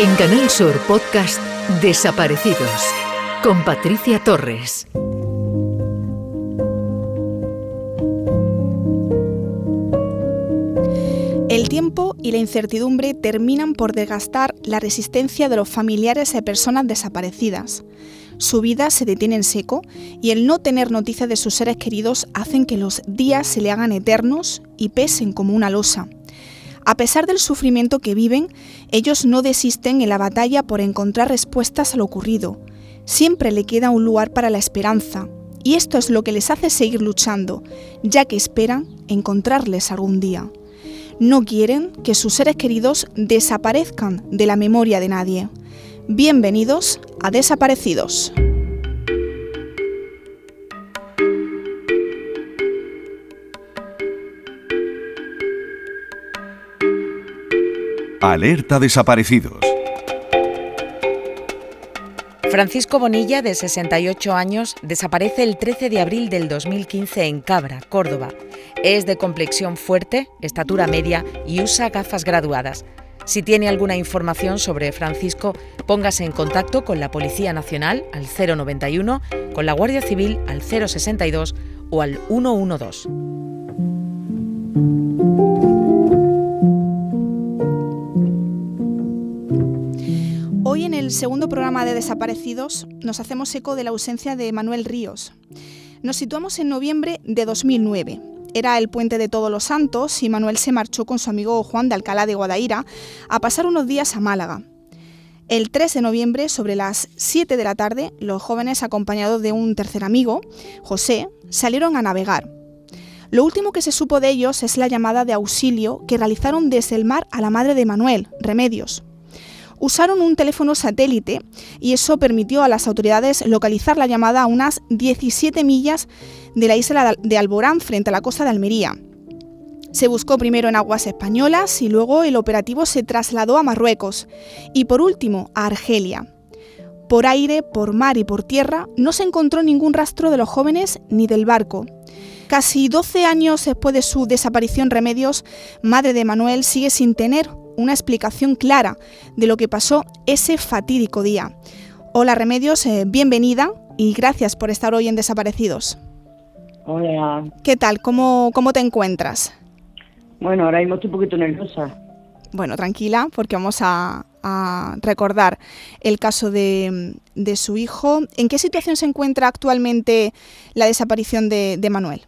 En Canal Sur Podcast, Desaparecidos, con Patricia Torres. El tiempo y la incertidumbre terminan por desgastar la resistencia de los familiares a personas desaparecidas. Su vida se detiene en seco y el no tener noticias de sus seres queridos hacen que los días se le hagan eternos y pesen como una losa. A pesar del sufrimiento que viven, ellos no desisten en la batalla por encontrar respuestas a lo ocurrido. Siempre le queda un lugar para la esperanza, y esto es lo que les hace seguir luchando, ya que esperan encontrarles algún día. No quieren que sus seres queridos desaparezcan de la memoria de nadie. Bienvenidos a Desaparecidos. Alerta Desaparecidos. Francisco Bonilla, de 68 años, desaparece el 13 de abril del 2015 en Cabra, Córdoba. Es de complexión fuerte, estatura media y usa gafas graduadas. Si tiene alguna información sobre Francisco, póngase en contacto con la Policía Nacional al 091, con la Guardia Civil al 062 o al 112. Hoy en el segundo programa de Desaparecidos nos hacemos eco de la ausencia de Manuel Ríos. Nos situamos en noviembre de 2009. Era el puente de Todos los Santos y Manuel se marchó con su amigo Juan de Alcalá de Guadaira a pasar unos días a Málaga. El 3 de noviembre, sobre las 7 de la tarde, los jóvenes, acompañados de un tercer amigo, José, salieron a navegar. Lo último que se supo de ellos es la llamada de auxilio que realizaron desde el mar a la madre de Manuel, Remedios. Usaron un teléfono satélite y eso permitió a las autoridades localizar la llamada a unas 17 millas de la isla de Alborán, frente a la costa de Almería. Se buscó primero en aguas españolas y luego el operativo se trasladó a Marruecos y por último a Argelia. Por aire, por mar y por tierra no se encontró ningún rastro de los jóvenes ni del barco. Casi 12 años después de su desaparición, Remedios, madre de Manuel, sigue sin tener una explicación clara de lo que pasó ese fatídico día. Hola Remedios, bienvenida y gracias por estar hoy en Desaparecidos. Hola. ¿Qué tal? ¿Cómo te encuentras? Bueno, ahora mismo estoy un poquito nerviosa. Bueno, tranquila, porque vamos a recordar el caso de su hijo. ¿En qué situación se encuentra actualmente la desaparición de Manuel?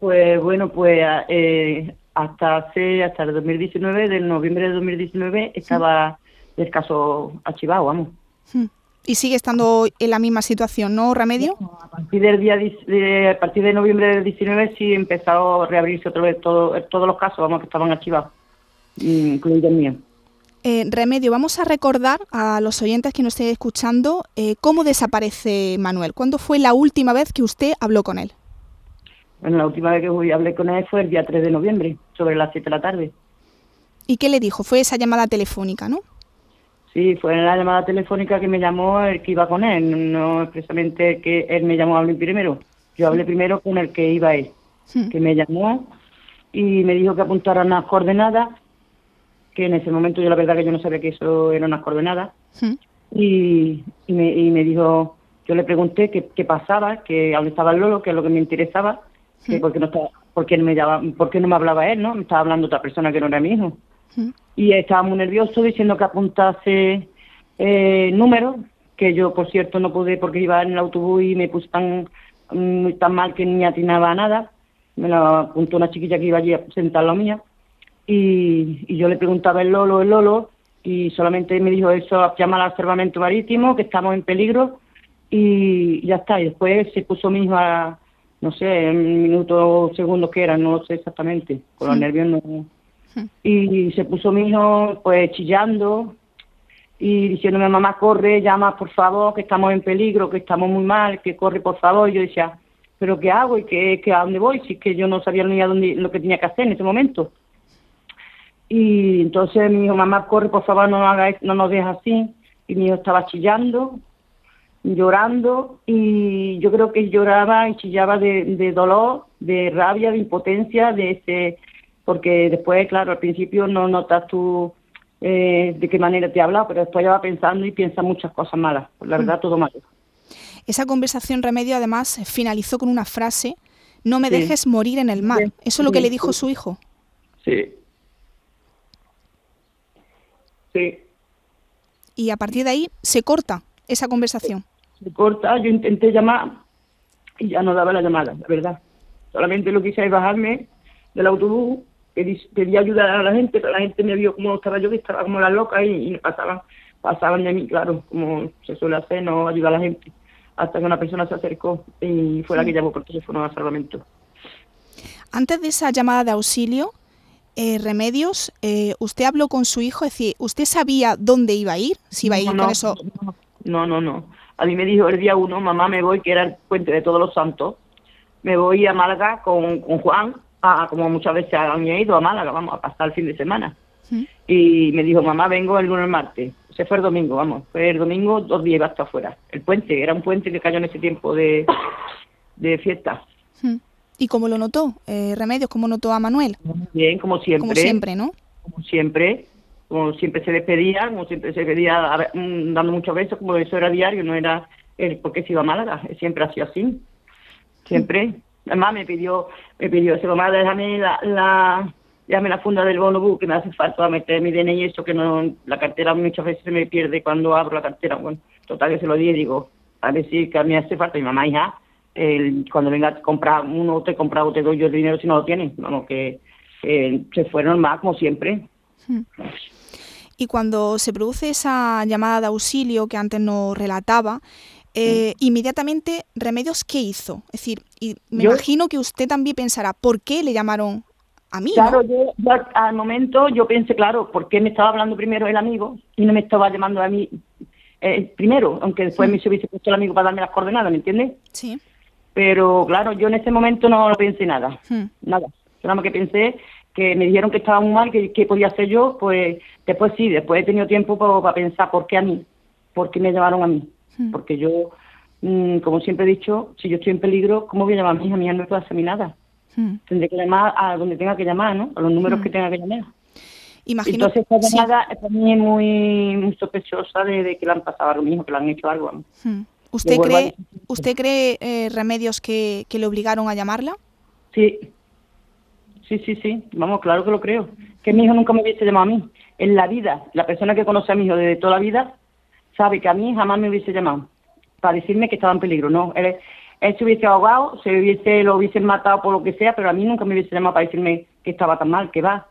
Pues bueno, hasta el 2019, del noviembre de 2019, estaba el caso archivado, vamos. Y sigue estando en la misma situación, ¿no, Remedio? A partir del a partir de noviembre del 19 sí empezó a reabrirse otra vez todos los casos, vamos, que estaban archivados, incluido el mío. Remedio, vamos a recordar a los oyentes que nos estén escuchando cómo desaparece Manuel. ¿Cuándo fue la última vez que usted habló con él? Bueno, la última vez que hablé con él fue el día 3 de noviembre, sobre las 7 de la tarde. ¿Y qué le dijo? Fue esa llamada telefónica, ¿no? Sí, fue la llamada telefónica que me llamó el que iba con él, no expresamente que él me llamó a hablar primero. Yo hablé primero con el que iba él, que me llamó y me dijo que apuntara unas coordenadas, que en ese momento yo la verdad que yo no sabía que eso eran unas coordenadas, y me dijo, yo le pregunté qué pasaba, que dónde estaba el Lolo, que es lo que me interesaba. Sí. Porque no me hablaba él, ¿no? Me estaba hablando otra persona que no era mi hijo. Sí. Y estaba muy nervioso diciendo que apuntase números, que yo, por cierto, no pude porque iba en el autobús y me puse tan mal que ni atinaba a nada. Me lo apuntó una chiquilla que iba allí a sentar la mía. Y yo le preguntaba el Lolo, y solamente me dijo eso, llama al salvamento marítimo, que estamos en peligro, y ya está. Y después se puso mi hijo a... No sé, minutos, segundos que eran, no sé exactamente, con los nervios no. Y se puso mi hijo pues chillando y diciéndome, mamá, corre, llama, por favor, que estamos en peligro, que estamos muy mal, que corre, por favor. Y yo decía, ¿pero qué hago y qué a dónde voy? Si es que yo no sabía ni a dónde, lo que tenía que hacer en ese momento. Y entonces mi hijo, mamá, corre, por favor, no nos dejes así. Y mi hijo estaba chillando, llorando, y yo creo que lloraba y chillaba de dolor, de rabia, de impotencia, porque después, claro, al principio no notas tú de qué manera te ha hablado, pero después ya va pensando y piensa muchas cosas malas, la verdad, todo malo. Esa conversación, Remedio, además, finalizó con una frase: no me dejes morir en el mar. Eso es lo que le dijo su hijo. Sí. Sí. Y a partir de ahí se corta esa conversación. Se corta, yo intenté llamar y ya no daba la llamada, la verdad. Solamente lo que hice es bajarme del autobús, pedí ayuda a la gente, pero la gente me vio como estaba yo, que estaba como la loca, y pasaban de mí, claro, como se suele hacer, no ayuda a la gente. Hasta que una persona se acercó y fue la que llamó por teléfono al salvamento. Antes de esa llamada de auxilio, Remedios, ¿usted habló con su hijo? Es decir, ¿usted sabía dónde iba a ir? ¿Si iba a ir con eso? No. A mí me dijo el día 1, mamá, me voy, que era el puente de Todos los Santos, me voy a Málaga con Juan, como muchas veces han ido a Málaga, vamos, a pasar el fin de semana. ¿Sí? Y me dijo, mamá, vengo el lunes, martes. Se fue el domingo, vamos, fue el domingo, 2 días iba hasta afuera. El puente, era un puente que cayó en ese tiempo de fiesta. ¿Y cómo lo notó, Remedios? ¿Cómo notó a Manuel? Bien, como siempre. Como siempre, ¿no? Como siempre se despedía, dando muchos besos, como eso era diario, no era el porque se iba a Málaga, siempre hacía así, siempre. Además me pidió ese mamá, déjame la funda del bonobús, que me hace falta meter mi DNI y eso, que no, la cartera muchas veces se me pierde cuando abro la cartera. Bueno, total, que se lo di y digo, a ver si que a mí hace falta, mi mamá, hija, cuando venga a comprar uno, te compra o te doy yo el dinero si no lo tienes. Bueno, que se fueron más, como siempre. Y cuando se produce esa llamada de auxilio que antes nos relataba, inmediatamente, Remedios, ¿qué hizo? Es decir, y me imagino que usted también pensará, ¿por qué le llamaron a mí? Claro, ¿no? Yo al momento yo pensé, claro, ¿por qué me estaba hablando primero el amigo y no me estaba llamando a mí primero? Aunque después me hubiese puesto el amigo para darme las coordenadas, ¿me entiendes? Sí. Pero claro, yo en ese momento no pensé nada, nada. Yo nada más que pensé que me dijeron que estaba muy mal, que podía hacer yo, pues después sí, después he tenido tiempo para pensar por qué a mí, por qué me llamaron a mí. Porque yo, como siempre he dicho, si yo estoy en peligro, ¿cómo voy a llamar a mi hija? Mi hija no puede hacer nada. Tendré que llamar a donde tenga que llamar, ¿no? A los números que tenga que llamar. Imagino, entonces esta llamada también es muy sospechosa de que le han pasado algo a mi hijo, que le han hecho algo. ¿Usted cree, Remedios, que le obligaron a llamarla? Sí. Vamos, claro que lo creo. Que mi hijo nunca me hubiese llamado a mí. En la vida, la persona que conoce a mi hijo desde toda la vida sabe que a mí jamás me hubiese llamado para decirme que estaba en peligro. No, él se hubiese ahogado, lo hubiesen matado por lo que sea, pero a mí nunca me hubiese llamado para decirme que estaba tan mal, que va.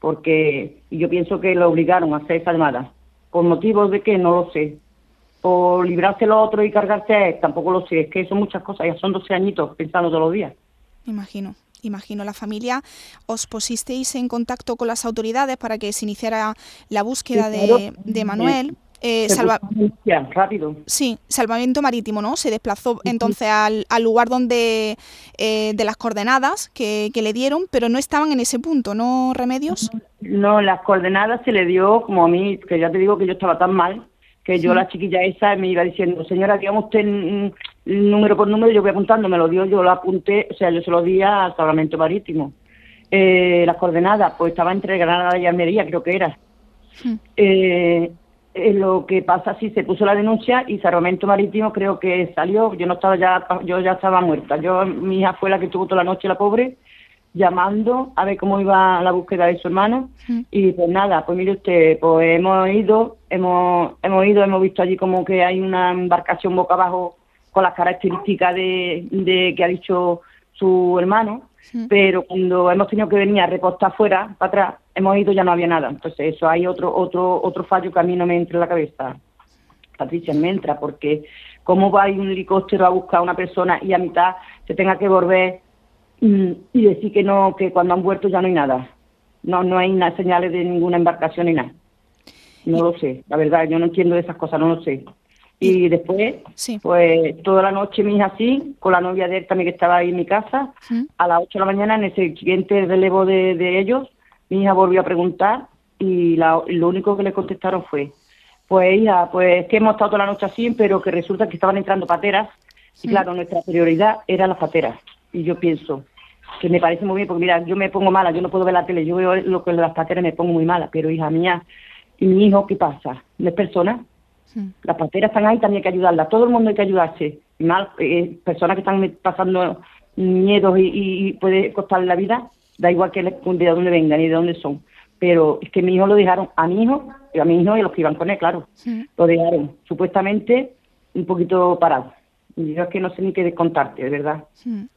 Porque yo pienso que lo obligaron a hacer esa llamada. ¿Por motivos de qué? No lo sé. ¿Por librarse los otros y cargarse a él? Tampoco lo sé. Es que son muchas cosas. Ya son 12 añitos pensando todos los días. Imagino. La familia, os pusisteis en contacto con las autoridades para que se iniciara la búsqueda de Manuel. Salvamento marítimo, ¿no? Se desplazó entonces al lugar donde de las coordenadas que le dieron, pero no estaban en ese punto, ¿no, Remedios? No, las coordenadas se le dio como a mí, que ya te digo que yo estaba tan mal que yo, la chiquilla esa, me iba diciendo, señora, dígame usted número por número, yo voy apuntando, me lo dio, yo lo apunté, o sea, yo se lo di al salvamento marítimo. Las coordenadas, pues estaba entre Granada y Almería, creo que era. Lo que pasa, sí, se puso la denuncia y salvamento marítimo creo que salió. Yo ya estaba muerta. Mi hija fue la que estuvo toda la noche, la pobre, llamando a ver cómo iba la búsqueda de su hermano. Y pues nada, pues mire usted, pues hemos ido, hemos visto allí como que hay una embarcación boca abajo con las características de que ha dicho su hermano. Pero cuando hemos tenido que venir a repostar fuera, para atrás, hemos ido, ya no había nada. Entonces eso, hay otro fallo que a mí no me entra en la cabeza, Patricia, me entra, porque cómo va a ir un helicóptero a buscar a una persona y a mitad se tenga que volver y decir que no, que cuando han vuelto ya no hay nada, no hay señales de ninguna embarcación ni nada. No lo sé, la verdad, yo no entiendo de esas cosas, no lo sé. Y después, pues toda la noche mi hija así, con la novia de él también que estaba ahí en mi casa, a las 8 de la mañana, en ese siguiente relevo de ellos, mi hija volvió a preguntar y lo único que le contestaron fue, pues hija, pues es que hemos estado toda la noche así, pero que resulta que estaban entrando pateras, y claro, nuestra prioridad era las pateras. Y yo pienso, que me parece muy bien, porque mira, yo me pongo mala, yo no puedo ver la tele, yo veo lo que las pateras, me pongo muy mala, pero hija mía, ¿Y mi hijo qué pasa? ¿No es persona? Sí. Las parteras están ahí, también hay que ayudarlas. Todo el mundo hay que ayudarse. Mal, personas que están pasando miedos y puede costar la vida, da igual que de dónde vengan y de dónde son. Pero es que mi hijo lo dejaron, a mi hijo y a los que iban con él, claro. Sí. Lo dejaron, supuestamente, un poquito parado. Yo es que no sé ni qué contarte, de verdad. Sí.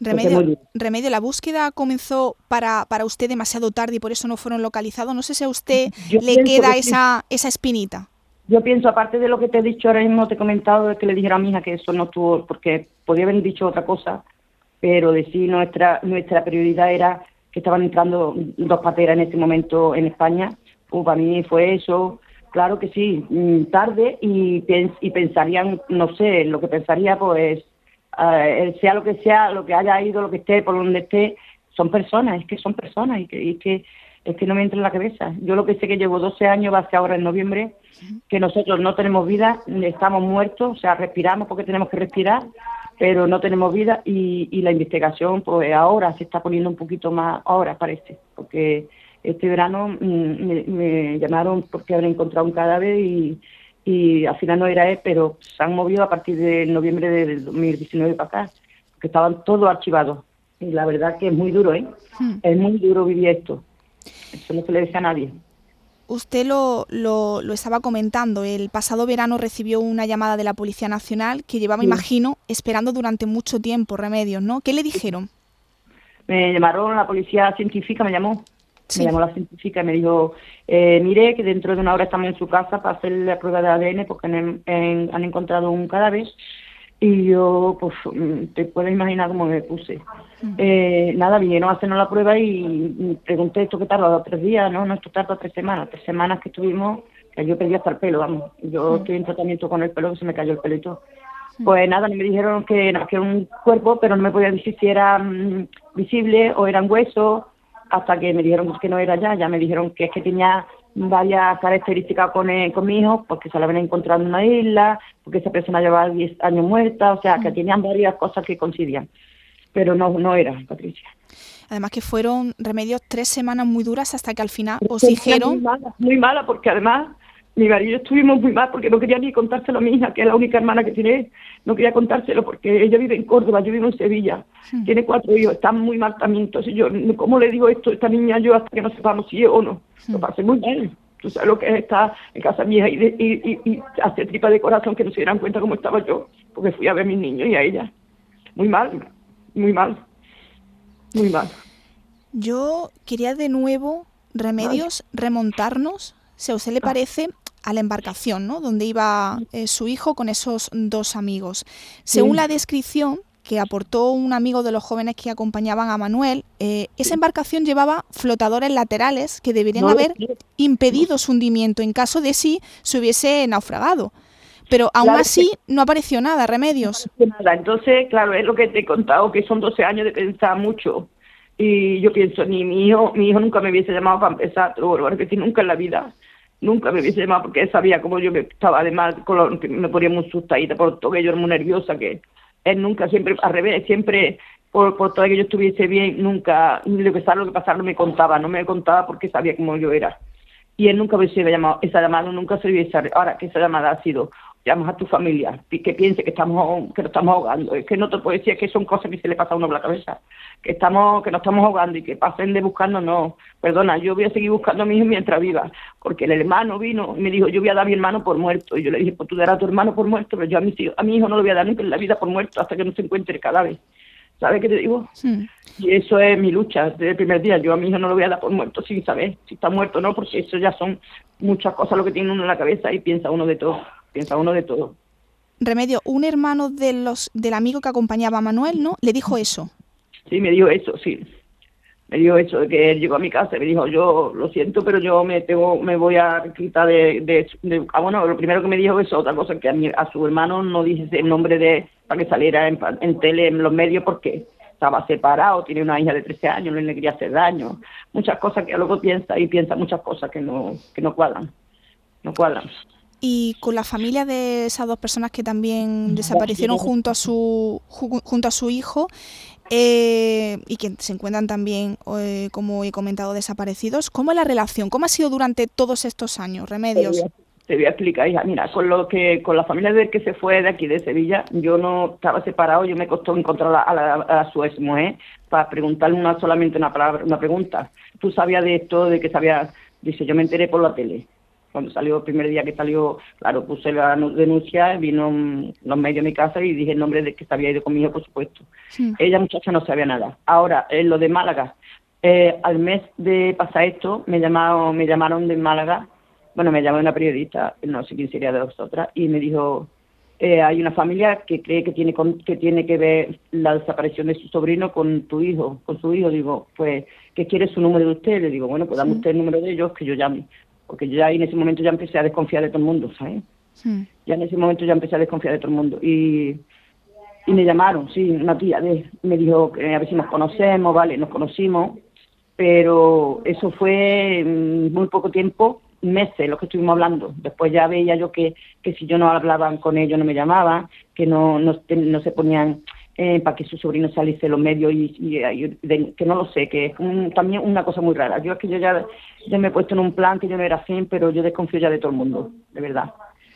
Remedio, la búsqueda comenzó para usted demasiado tarde y por eso no fueron localizados. No sé si a usted le queda esa espinita. Yo pienso, aparte de lo que te he dicho ahora mismo, te he comentado, es que le dijera a mi hija que eso no estuvo, porque podía haber dicho otra cosa, pero de sí nuestra prioridad era que estaban entrando dos parteras en este momento en España. Para mí fue eso, claro que sí, tarde, y pensarían, no sé, lo que pensaría, pues, sea, lo que haya ido, lo que esté, por donde esté, son personas, es que no me entra en la cabeza. Yo lo que sé que llevo 12 años, va a ser ahora en noviembre, que nosotros no tenemos vida, estamos muertos, o sea, respiramos porque tenemos que respirar, pero no tenemos vida, y la investigación, pues ahora se está poniendo un poquito más, ahora parece, porque este verano me llamaron porque habían encontrado un cadáver y al final no era él, pero se han movido a partir de noviembre del 2019 para acá, porque estaban todos archivados, y la verdad que es muy duro, ¿eh? Sí. Es muy duro vivir esto. Eso no se le dice a nadie. Usted lo estaba comentando. El pasado verano recibió una llamada de la Policía Nacional que llevaba, sí, imagino, esperando durante mucho tiempo, Remedios, ¿no? ¿Qué le dijeron? Me llamaron, la policía científica me llamó. Sí. Me llamó la científica y me dijo, mire, que dentro de una hora estamos en su casa para hacer la prueba de ADN porque han encontrado un cadáver. Y yo, pues, te puedes imaginar cómo me puse. Nada, vinieron a hacernos la prueba y pregunté, ¿esto qué tarda? 3 días? No, esto tarda 3 semanas. 3 semanas que estuvimos, que yo perdí hasta el pelo, vamos. Yo estoy en tratamiento con el pelo, que se me cayó el pelo y todo. Pues nada, me dijeron que era un cuerpo, pero no me podían decir si era visible o eran huesos, hasta que me dijeron que no era ya. Ya me dijeron que es que tenía varias características con mi hijo, porque se la habían encontrado en una isla, porque esa persona llevaba 10 años muerta, o sea, que tenían varias cosas que coincidían. Pero no era, Patricia. Además que fueron, Remedios, 3 semanas muy duras hasta que al final os dijeron... Muy mala, porque además mi marido estuvimos muy mal, porque no quería ni contárselo a mi hija, que es la única hermana que tiene, no quería contárselo, porque ella vive en Córdoba, yo vivo en Sevilla, tiene 4 hijos, están muy mal también. Entonces yo, ¿cómo le digo esto a esta niña yo hasta que no sepamos si es o no? Lo pasé muy mal. Tú sabes lo que es estar en casa mía y hacer tripa de corazón, que no se dieran cuenta cómo estaba yo, porque fui a ver a mis niños y a ella. Muy mal. Yo quería de nuevo, Remedios, remontarnos, si a usted le parece, a la embarcación, ¿no?, donde iba su hijo con esos 2 amigos. Según la descripción que aportó un amigo de los jóvenes que acompañaban a Manuel, esa embarcación llevaba flotadores laterales que deberían haber impedido su hundimiento en caso de si se hubiese naufragado. Pero aún así no apareció nada, Remedios. No apareció nada. Entonces, claro, es lo que te he contado, que son 12 años de pensar mucho. Y yo pienso, ni mi hijo nunca me hubiese llamado para empezar, lo vuelvo a repetir, nunca en la vida. Nunca me hubiese llamado porque él sabía cómo yo me estaba, además, me ponía muy asustadita por todo, que yo era muy nerviosa, que él nunca, siempre al revés, siempre por todo que yo estuviese bien, nunca, lo que pasara no me contaba porque sabía cómo yo era. Y él nunca me hubiese llamado, esa llamada nunca se hubiese... Ahora que esa llamada ha sido, llamas a tu familia, que piense que nos estamos ahogando. Es que no te puedo decir, es que son cosas que se le pasa a uno por la cabeza. Que nos estamos ahogando y que pasen de buscarnos, no. Perdona, yo voy a seguir buscando a mi hijo mientras viva. Porque el hermano vino y me dijo, yo voy a dar a mi hermano por muerto. Y yo le dije, pues tú darás a tu hermano por muerto, pero yo a mi hijo no lo voy a dar nunca en la vida por muerto hasta que no se encuentre el cadáver. ¿Sabes qué te digo? Sí. Y eso es mi lucha desde el primer día. Yo a mi hijo no lo voy a dar por muerto sin saber si está muerto o no, porque eso ya son muchas cosas lo que tiene uno en la cabeza y piensa uno de todo. Remedio, un hermano del amigo que acompañaba a Manuel, ¿no?, le dijo eso. Sí, me dijo eso, sí. Me dijo eso, de que él llegó a mi casa y me dijo, yo lo siento, pero yo me voy a quitar de... Ah, bueno, lo primero que me dijo eso, otra cosa, que a su hermano no dije el nombre de... para que saliera en tele, en los medios, porque estaba separado, tiene una hija de 13 años, no le quería hacer daño. Muchas cosas que luego piensa muchas cosas que no cuadran. y con la familia de esas dos personas que también desaparecieron junto a su hijo y que se encuentran también, como he comentado, desaparecidos. ¿Cómo es la relación? ¿Cómo ha sido durante todos estos años, Remedios? Te voy a explicar, hija. Mira, con la familia del que se fue de aquí de Sevilla, yo no estaba separado, yo me costó encontrar a su exmujer para preguntarle solamente una pregunta. ¿Tú sabías de esto, de que sabías? Dice, yo me enteré por la tele. Cuando salió, el primer día que salió, claro, puse la denuncia, vino los medios a mi casa y dije el nombre de que se había ido conmigo, por supuesto. Sí. Ella, muchacha, no sabía nada. Ahora, lo de Málaga, al mes de pasar esto, me llamaron de Málaga, bueno, me llamó una periodista, no sé quién sería de vosotras, y me dijo, hay una familia que cree que tiene que ver la desaparición de su sobrino con su hijo. Digo, pues, ¿qué quiere su número de usted? Le digo, bueno, pues dame usted el número de ellos, que yo llame. Porque yo ya en ese momento ya empecé a desconfiar de todo el mundo, ¿sabes? Sí. Ya en ese momento ya empecé a desconfiar de todo el mundo. Y me llamaron, sí, una tía. Me dijo, a ver si nos conocemos, vale, nos conocimos. Pero eso fue muy poco tiempo, meses, lo que estuvimos hablando. Después ya veía yo que si yo no hablaba con ellos, no me llamaban, que no se ponían... para que su sobrino saliese de los medios que no lo sé, que es también una cosa muy rara. Yo es que yo ya me he puesto en un plan que yo no era así, pero yo desconfío ya de todo el mundo, de verdad.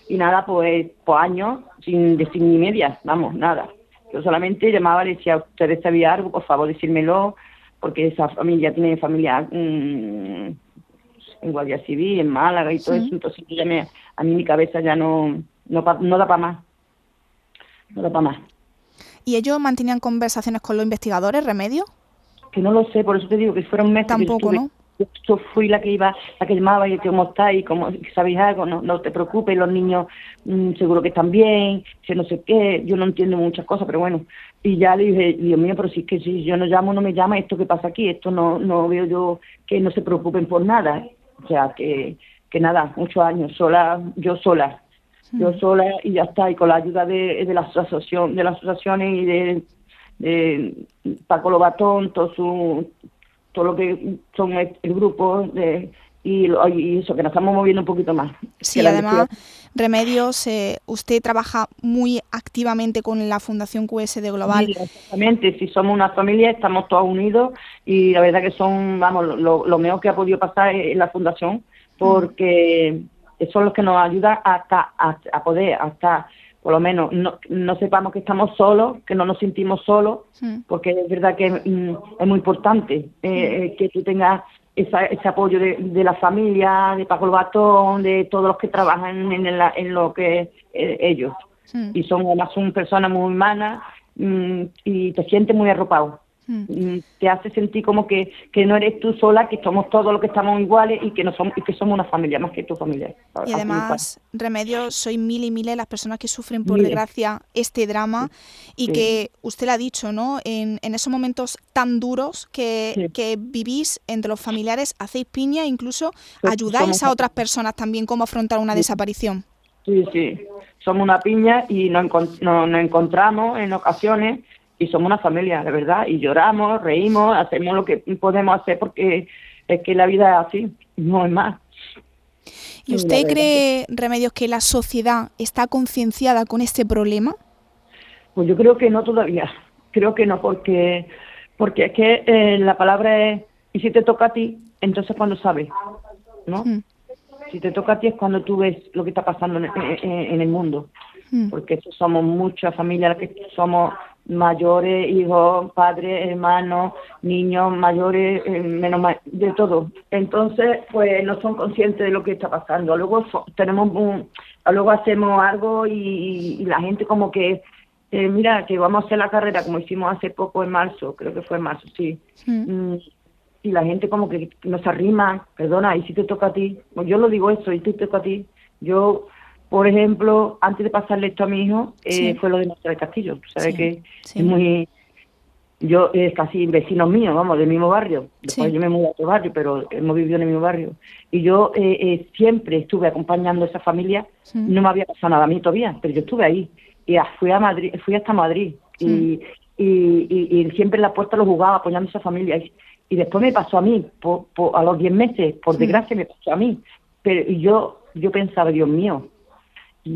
Y nada, pues por años, sin decir ni media, vamos, nada. Yo solamente llamaba y decía, ustedes sabían algo, por favor decírmelo, porque esa familia tiene familia en Guardia Civil, en Málaga y todo eso. Entonces yo a mí mi cabeza ya no da para más. No da para más. ¿Y ellos mantenían conversaciones con los investigadores, Remedio? Que no lo sé, por eso te digo que fueron meses. Tampoco, ¿no? Yo fui la que llamaba y cómo estáis, cómo sabéis algo, no te preocupes, los niños seguro que están bien, que no sé qué, yo no entiendo muchas cosas, pero bueno. Y ya le dije, Dios mío, pero si es que si yo no llamo, no me llama, ¿esto qué pasa aquí? Esto no veo yo que no se preocupen por nada. O sea, que nada, 8 años, yo sola. Yo sola y ya está, y con la ayuda de las asociaciones y de Paco Lobatón, todo lo que son el grupo y eso, que nos estamos moviendo un poquito más. Sí, además, Remedios, usted trabaja muy activamente con la Fundación QSD Global. Sí, exactamente, si somos una familia, estamos todos unidos y la verdad que son, vamos, lo mejor que ha podido pasar es la Fundación, porque... son los que nos ayudan hasta por lo menos, no sepamos que estamos solos, que no nos sentimos solos, porque es verdad que es muy importante que tú tengas ese apoyo de la familia, de Paco Lobatón, de todos los que trabajan en lo que es ellos. Sí. Y son además personas muy humanas y te sientes muy arropado. Te hace sentir como que no eres tú sola, que somos todos los que estamos iguales y que somos una familia más que tu familia. Y además, Remedios, soy mil y miles las personas que sufren por desgracia este drama y que usted lo ha dicho, ¿no? En esos momentos tan duros que vivís entre los familiares, hacéis piña e incluso ayudáis a otras personas también cómo afrontar una desaparición. Sí, sí, somos una piña y nos encontramos en ocasiones. Y somos una familia, de verdad, y lloramos, reímos, hacemos lo que podemos hacer porque es que la vida es así, no es más. ¿Y usted cree, Remedios, que la sociedad está concienciada con este problema? Pues yo creo que no todavía, creo que no, porque es que la palabra es, y si te toca a ti, entonces cuando sabes, ¿no? Si te toca a ti es cuando tú ves lo que está pasando en el mundo, porque somos muchas familias las que somos... mayores, hijos, padres, hermanos, niños, mayores, de todo. Entonces, pues no son conscientes de lo que está pasando. Luego luego hacemos algo y la gente como que, mira, que vamos a hacer la carrera, como hicimos hace poco en marzo, creo que fue en marzo, sí. Y la gente como que nos arrima, perdona, ¿y si te toca a ti? Pues yo lo digo eso, ¿y si te toca a ti? Yo... Por ejemplo, antes de pasarle esto a mi hijo, fue lo de Nostra del Castillo. Tú sabes que es muy... Yo es casi vecinos míos, vamos, del mismo barrio. Después yo me mudé a otro barrio, pero hemos vivido en el mismo barrio. Y yo siempre estuve acompañando a esa familia. No me había pasado nada a mí todavía, pero yo estuve ahí. Y fui hasta Madrid. Y siempre en la puerta lo jugaba apoyando a esa familia. Y después me pasó a mí, a los 10 meses, por desgracia me pasó a mí. Pero yo pensaba, Dios mío,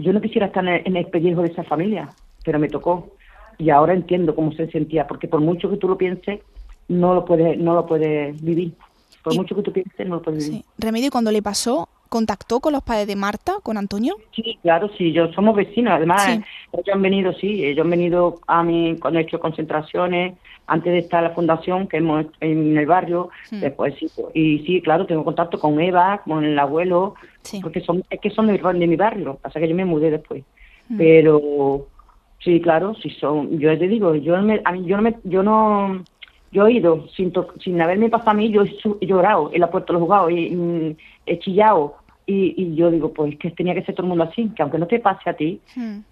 yo no quisiera estar en el pellejo de esa familia, pero me tocó. Y ahora entiendo cómo se sentía, porque por mucho que tú lo pienses, no lo puedes vivir. Por mucho que tú pienses, no lo puedes vivir. Sí. Remedio, cuando le pasó, ¿contactó con los padres de Marta, con Antonio? Sí, claro, sí, yo somos vecinos. Además, sí. ellos han venido a mí, cuando he hecho concentraciones, antes de estar en la fundación, que hemos en el barrio, sí. Después sí. Y sí, claro, tengo contacto con Eva, con el abuelo, sí. Porque son de mi barrio, pasa que yo me mudé después. Mm. Pero sí, claro, sí son. Yo te digo, yo he ido sin haberme pasado a mí, yo he llorado en la puerta de los jugados, he chillado y yo digo, pues que tenía que ser todo el mundo así, que aunque no te pase a ti,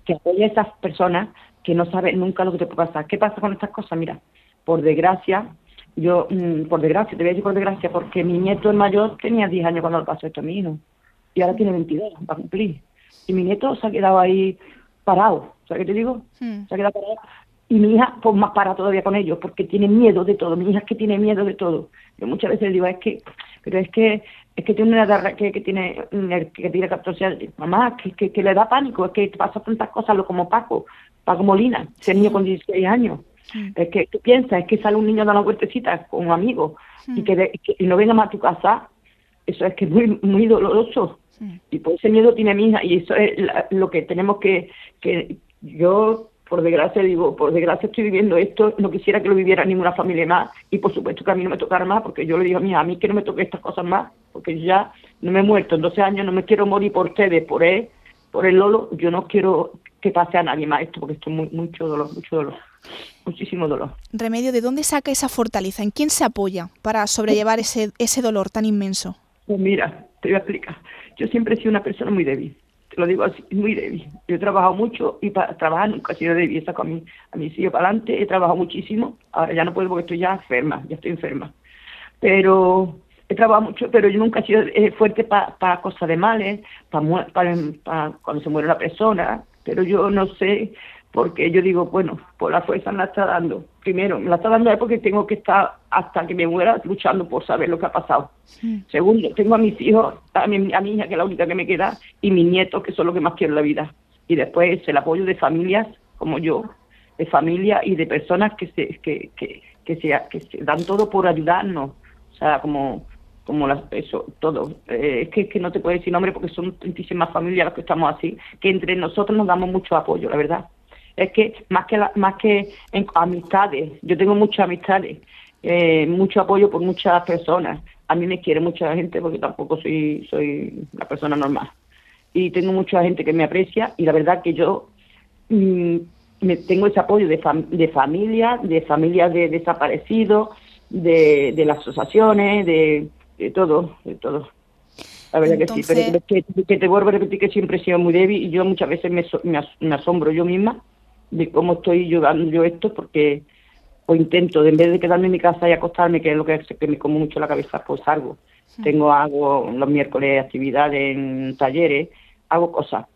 que apoye a esas personas que no saben nunca lo que te puede pasar. ¿Qué pasa con estas cosas? Mira, por desgracia, porque mi nieto el mayor tenía 10 años cuando lo pasó esto a mi hijo y ahora tiene 22, va a cumplir. Y mi nieto se ha quedado ahí parado, ¿sabes qué te digo? Mm. Se ha quedado parado. Y mi hija, pues más para todavía con ellos, porque tiene miedo de todo. Mi hija es que tiene miedo de todo. Yo muchas veces le digo, es que tiene una edad que tiene 14 años. Mamá, que le da pánico, es que pasa tantas cosas, lo como Paco Molina, ese niño con 16 años. Sí. Es que tú piensas, es que sale un niño dando vueltecitas con un amigo y que no venga más a tu casa. Eso es que es muy, muy doloroso. Sí. Y por ese miedo tiene mi hija, y eso es lo que tenemos que yo... Por desgracia estoy viviendo esto, no quisiera que lo viviera ninguna familia más, y por supuesto que a mí no me tocara más, porque yo le digo a mi hija, a mí que no me toque estas cosas más, porque yo ya no me he muerto en 12 años, no me quiero morir por ustedes, por el Lolo, yo no quiero que pase a nadie más esto, porque esto es mucho dolor, muchísimo dolor. Remedio, ¿de dónde saca esa fortaleza? ¿En quién se apoya para sobrellevar ese dolor tan inmenso? Pues mira, te voy a explicar, yo siempre he sido una persona muy débil. Te lo digo así, muy débil. Yo he trabajado mucho y para trabajar nunca he sido débil. He sacado a mis hijos para adelante, he trabajado muchísimo. Ahora ya no puedo porque estoy ya estoy enferma. Pero he trabajado mucho, pero yo nunca he sido fuerte para cosas de males, para cuando se muere una persona. Pero yo no sé, porque yo digo, bueno, por la fuerza me la está dando. Primero, me la está dando porque tengo que estar hasta que me muera luchando por saber lo que ha pasado. Sí. Segundo, tengo a mis hijos, a mi hija, que es la única que me queda, y mis nietos, que son los que más quiero en la vida. Y después el apoyo de familias como yo, de familia y de personas que se dan todo por ayudarnos. O sea, todo. Es que no te puedo decir nombre porque son tantísimas familias las que estamos así, que entre nosotros nos damos mucho apoyo, la verdad. Es que más que amistades, yo tengo muchas amistades, mucho apoyo por muchas personas. A mí me quiere mucha gente porque tampoco soy una persona normal. Y tengo mucha gente que me aprecia y la verdad que yo me tengo ese apoyo de familia de desaparecidos, de las asociaciones, de todo. La verdad. Entonces... que sí, pero que te vuelvo a repetir que siempre he sido muy débil y yo muchas veces me asombro yo misma de cómo estoy llevando yo esto, porque pues intento, en vez de quedarme en mi casa y acostarme, que es lo que me como mucho la cabeza, pues salgo. Sí. Hago los miércoles actividades en talleres, hago cosas.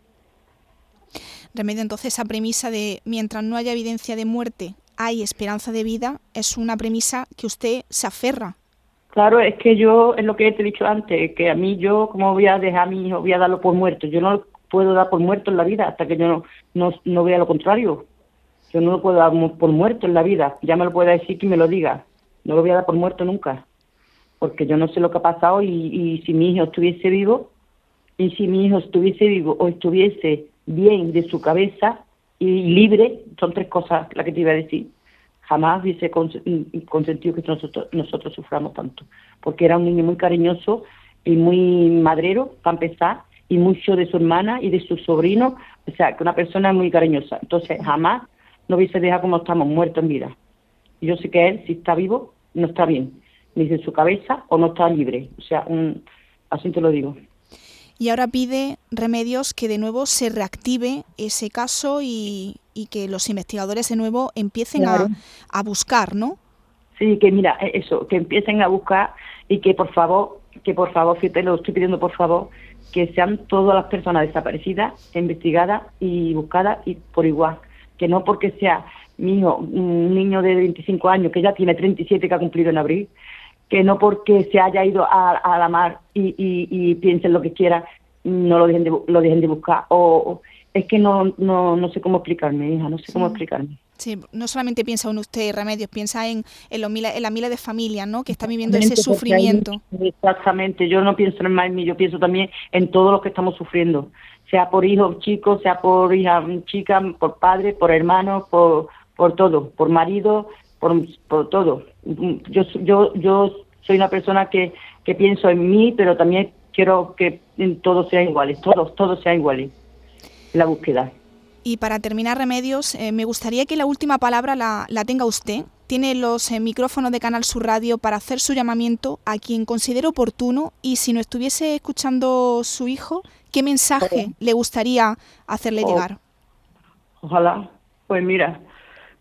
Remedio, entonces esa premisa de mientras no haya evidencia de muerte, hay esperanza de vida, es una premisa que usted se aferra. Claro, es que yo, es lo que te he dicho antes, que a mí yo, ¿cómo voy a dejar a mi hijo? Voy a darlo por muerto. Yo no lo puedo dar por muerto en la vida hasta que yo no vea lo contrario. Yo no lo puedo dar por muerto en la vida. Ya me lo pueda decir que me lo diga. No lo voy a dar por muerto nunca. Porque yo no sé lo que ha pasado y si mi hijo estuviese vivo, o estuviese bien de su cabeza y libre, son tres cosas las que te iba a decir. Jamás hubiese consentido que nosotros suframos tanto, porque era un niño muy cariñoso y muy madrero, para empezar, y mucho de su hermana y de su sobrino, o sea, que una persona muy cariñosa. Entonces, jamás nos hubiese dejado como estamos, muertos en vida. Y yo sé que él, si está vivo, no está bien, ni en su cabeza o no está libre, o sea, así te lo digo. Y ahora pide, Remedios, que de nuevo se reactive ese caso y que los investigadores de nuevo empiecen, claro, a buscar, ¿no? Sí, que mira, eso, que empiecen a buscar y que por favor, fíjate, lo estoy pidiendo por favor, que sean todas las personas desaparecidas, investigadas y buscadas y por igual. Que no porque sea mi hijo, un niño de 25 años, que ya tiene 37 que ha cumplido en abril, que no porque se haya ido a la mar y piensen lo que quiera, no lo dejen de, buscar, o es que no sé cómo explicarme, hija, no sé cómo explicarme. Sí, no solamente piensa en usted, Remedios, piensa en las miles de familias, ¿no?, que están viviendo ese sufrimiento. Exactamente, yo no pienso en más en mí, yo pienso también en todos los que estamos sufriendo, sea por hijos chicos, sea por hija chica, por padre, por hermano, por todo, por marido, por todo. Yo soy una persona que pienso en mí, pero también quiero que todos sean iguales, todos sean iguales en la búsqueda. Y para terminar, Remedios, me gustaría que la última palabra la tenga usted. Tiene los micrófonos de Canal Sur Radio para hacer su llamamiento a quien considere oportuno, y si no estuviese escuchando su hijo, ¿qué mensaje le gustaría hacerle llegar? Ojalá. Pues mira,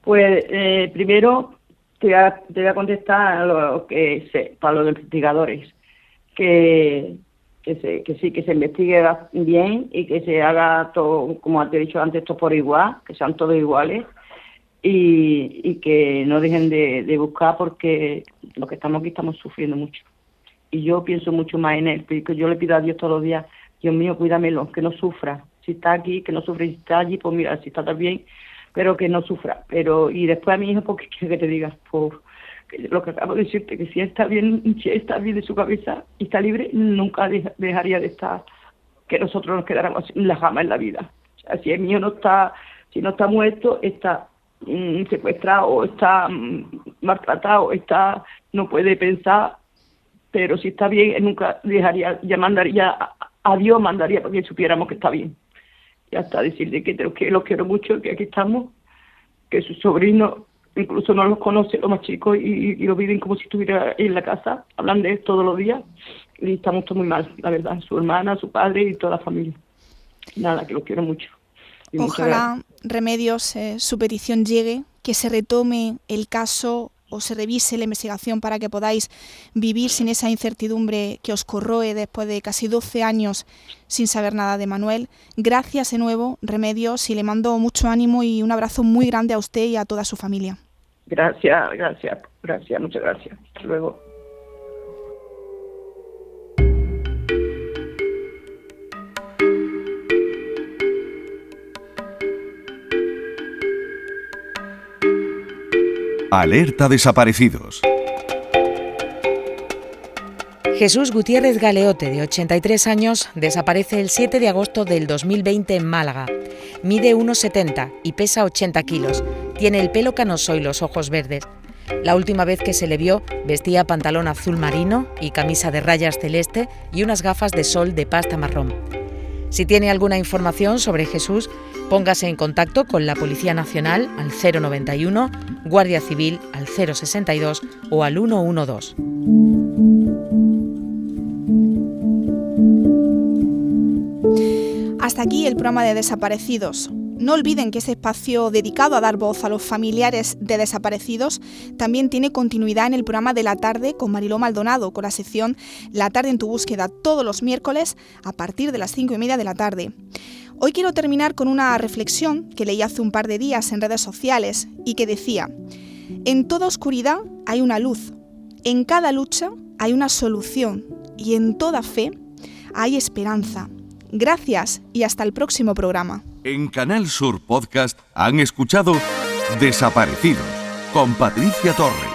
pues primero te voy a contestar a lo que sé, para los investigadores, que se investigue bien y que se haga todo, como te he dicho antes, todo por igual, que sean todos iguales, y que no dejen de buscar, porque los que estamos aquí estamos sufriendo mucho. Y yo pienso mucho más en él, porque yo le pido a Dios todos los días, Dios mío, cuídamelo, que no sufra. Si está aquí, que no sufra, si está allí, pues mira, si está también, pero que no sufra. Pero y después a mi hijo, porque quiero que te digas, pues lo que acabo de decirte, que si está bien de su cabeza y está libre, nunca dejaría de estar, que nosotros nos quedáramos sin la jama en la vida. O sea, si el mío no está, si no está muerto, está secuestrado, está maltratado, está, no puede pensar, pero si está bien, él nunca dejaría, ya mandaría, a Dios mandaría para que supiéramos que está bien. Y hasta decirle que los quiero mucho, que aquí estamos, que su sobrino incluso no los conoce, los más chicos, y lo viven como si estuviera en la casa, hablan de él todos los días, y estamos todos muy mal, la verdad, su hermana, su padre y toda la familia. Nada, que los quiero mucho. Y ojalá, Remedios, su petición llegue, que se retome el caso o se revise la investigación para que podáis vivir sin esa incertidumbre que os corroe después de casi 12 años sin saber nada de Manuel. Gracias de nuevo, Remedios, y le mando mucho ánimo y un abrazo muy grande a usted y a toda su familia. Gracias, muchas gracias. Hasta luego. Alerta desaparecidos. Jesús Gutiérrez Galeote, de 83 años, desaparece el 7 de agosto del 2020 en Málaga. Mide 1,70 y pesa 80 kilos. Tiene el pelo canoso y los ojos verdes. La última vez que se le vio, vestía pantalón azul marino y camisa de rayas celeste y unas gafas de sol de pasta marrón. Si tiene alguna información sobre Jesús, póngase en contacto con la Policía Nacional al 091, Guardia Civil al 062 o al 112. Hasta aquí el programa de Desaparecidos. No olviden que este espacio dedicado a dar voz a los familiares de desaparecidos también tiene continuidad en el programa de la tarde con Mariló Maldonado, con la sección La tarde en tu búsqueda, todos los miércoles a partir de las 5:30 de la tarde. Hoy quiero terminar con una reflexión que leí hace un par de días en redes sociales y que decía: en toda oscuridad hay una luz, en cada lucha hay una solución y en toda fe hay esperanza. Gracias y hasta el próximo programa. En Canal Sur Podcast han escuchado Desaparecidos con Patricia Torres.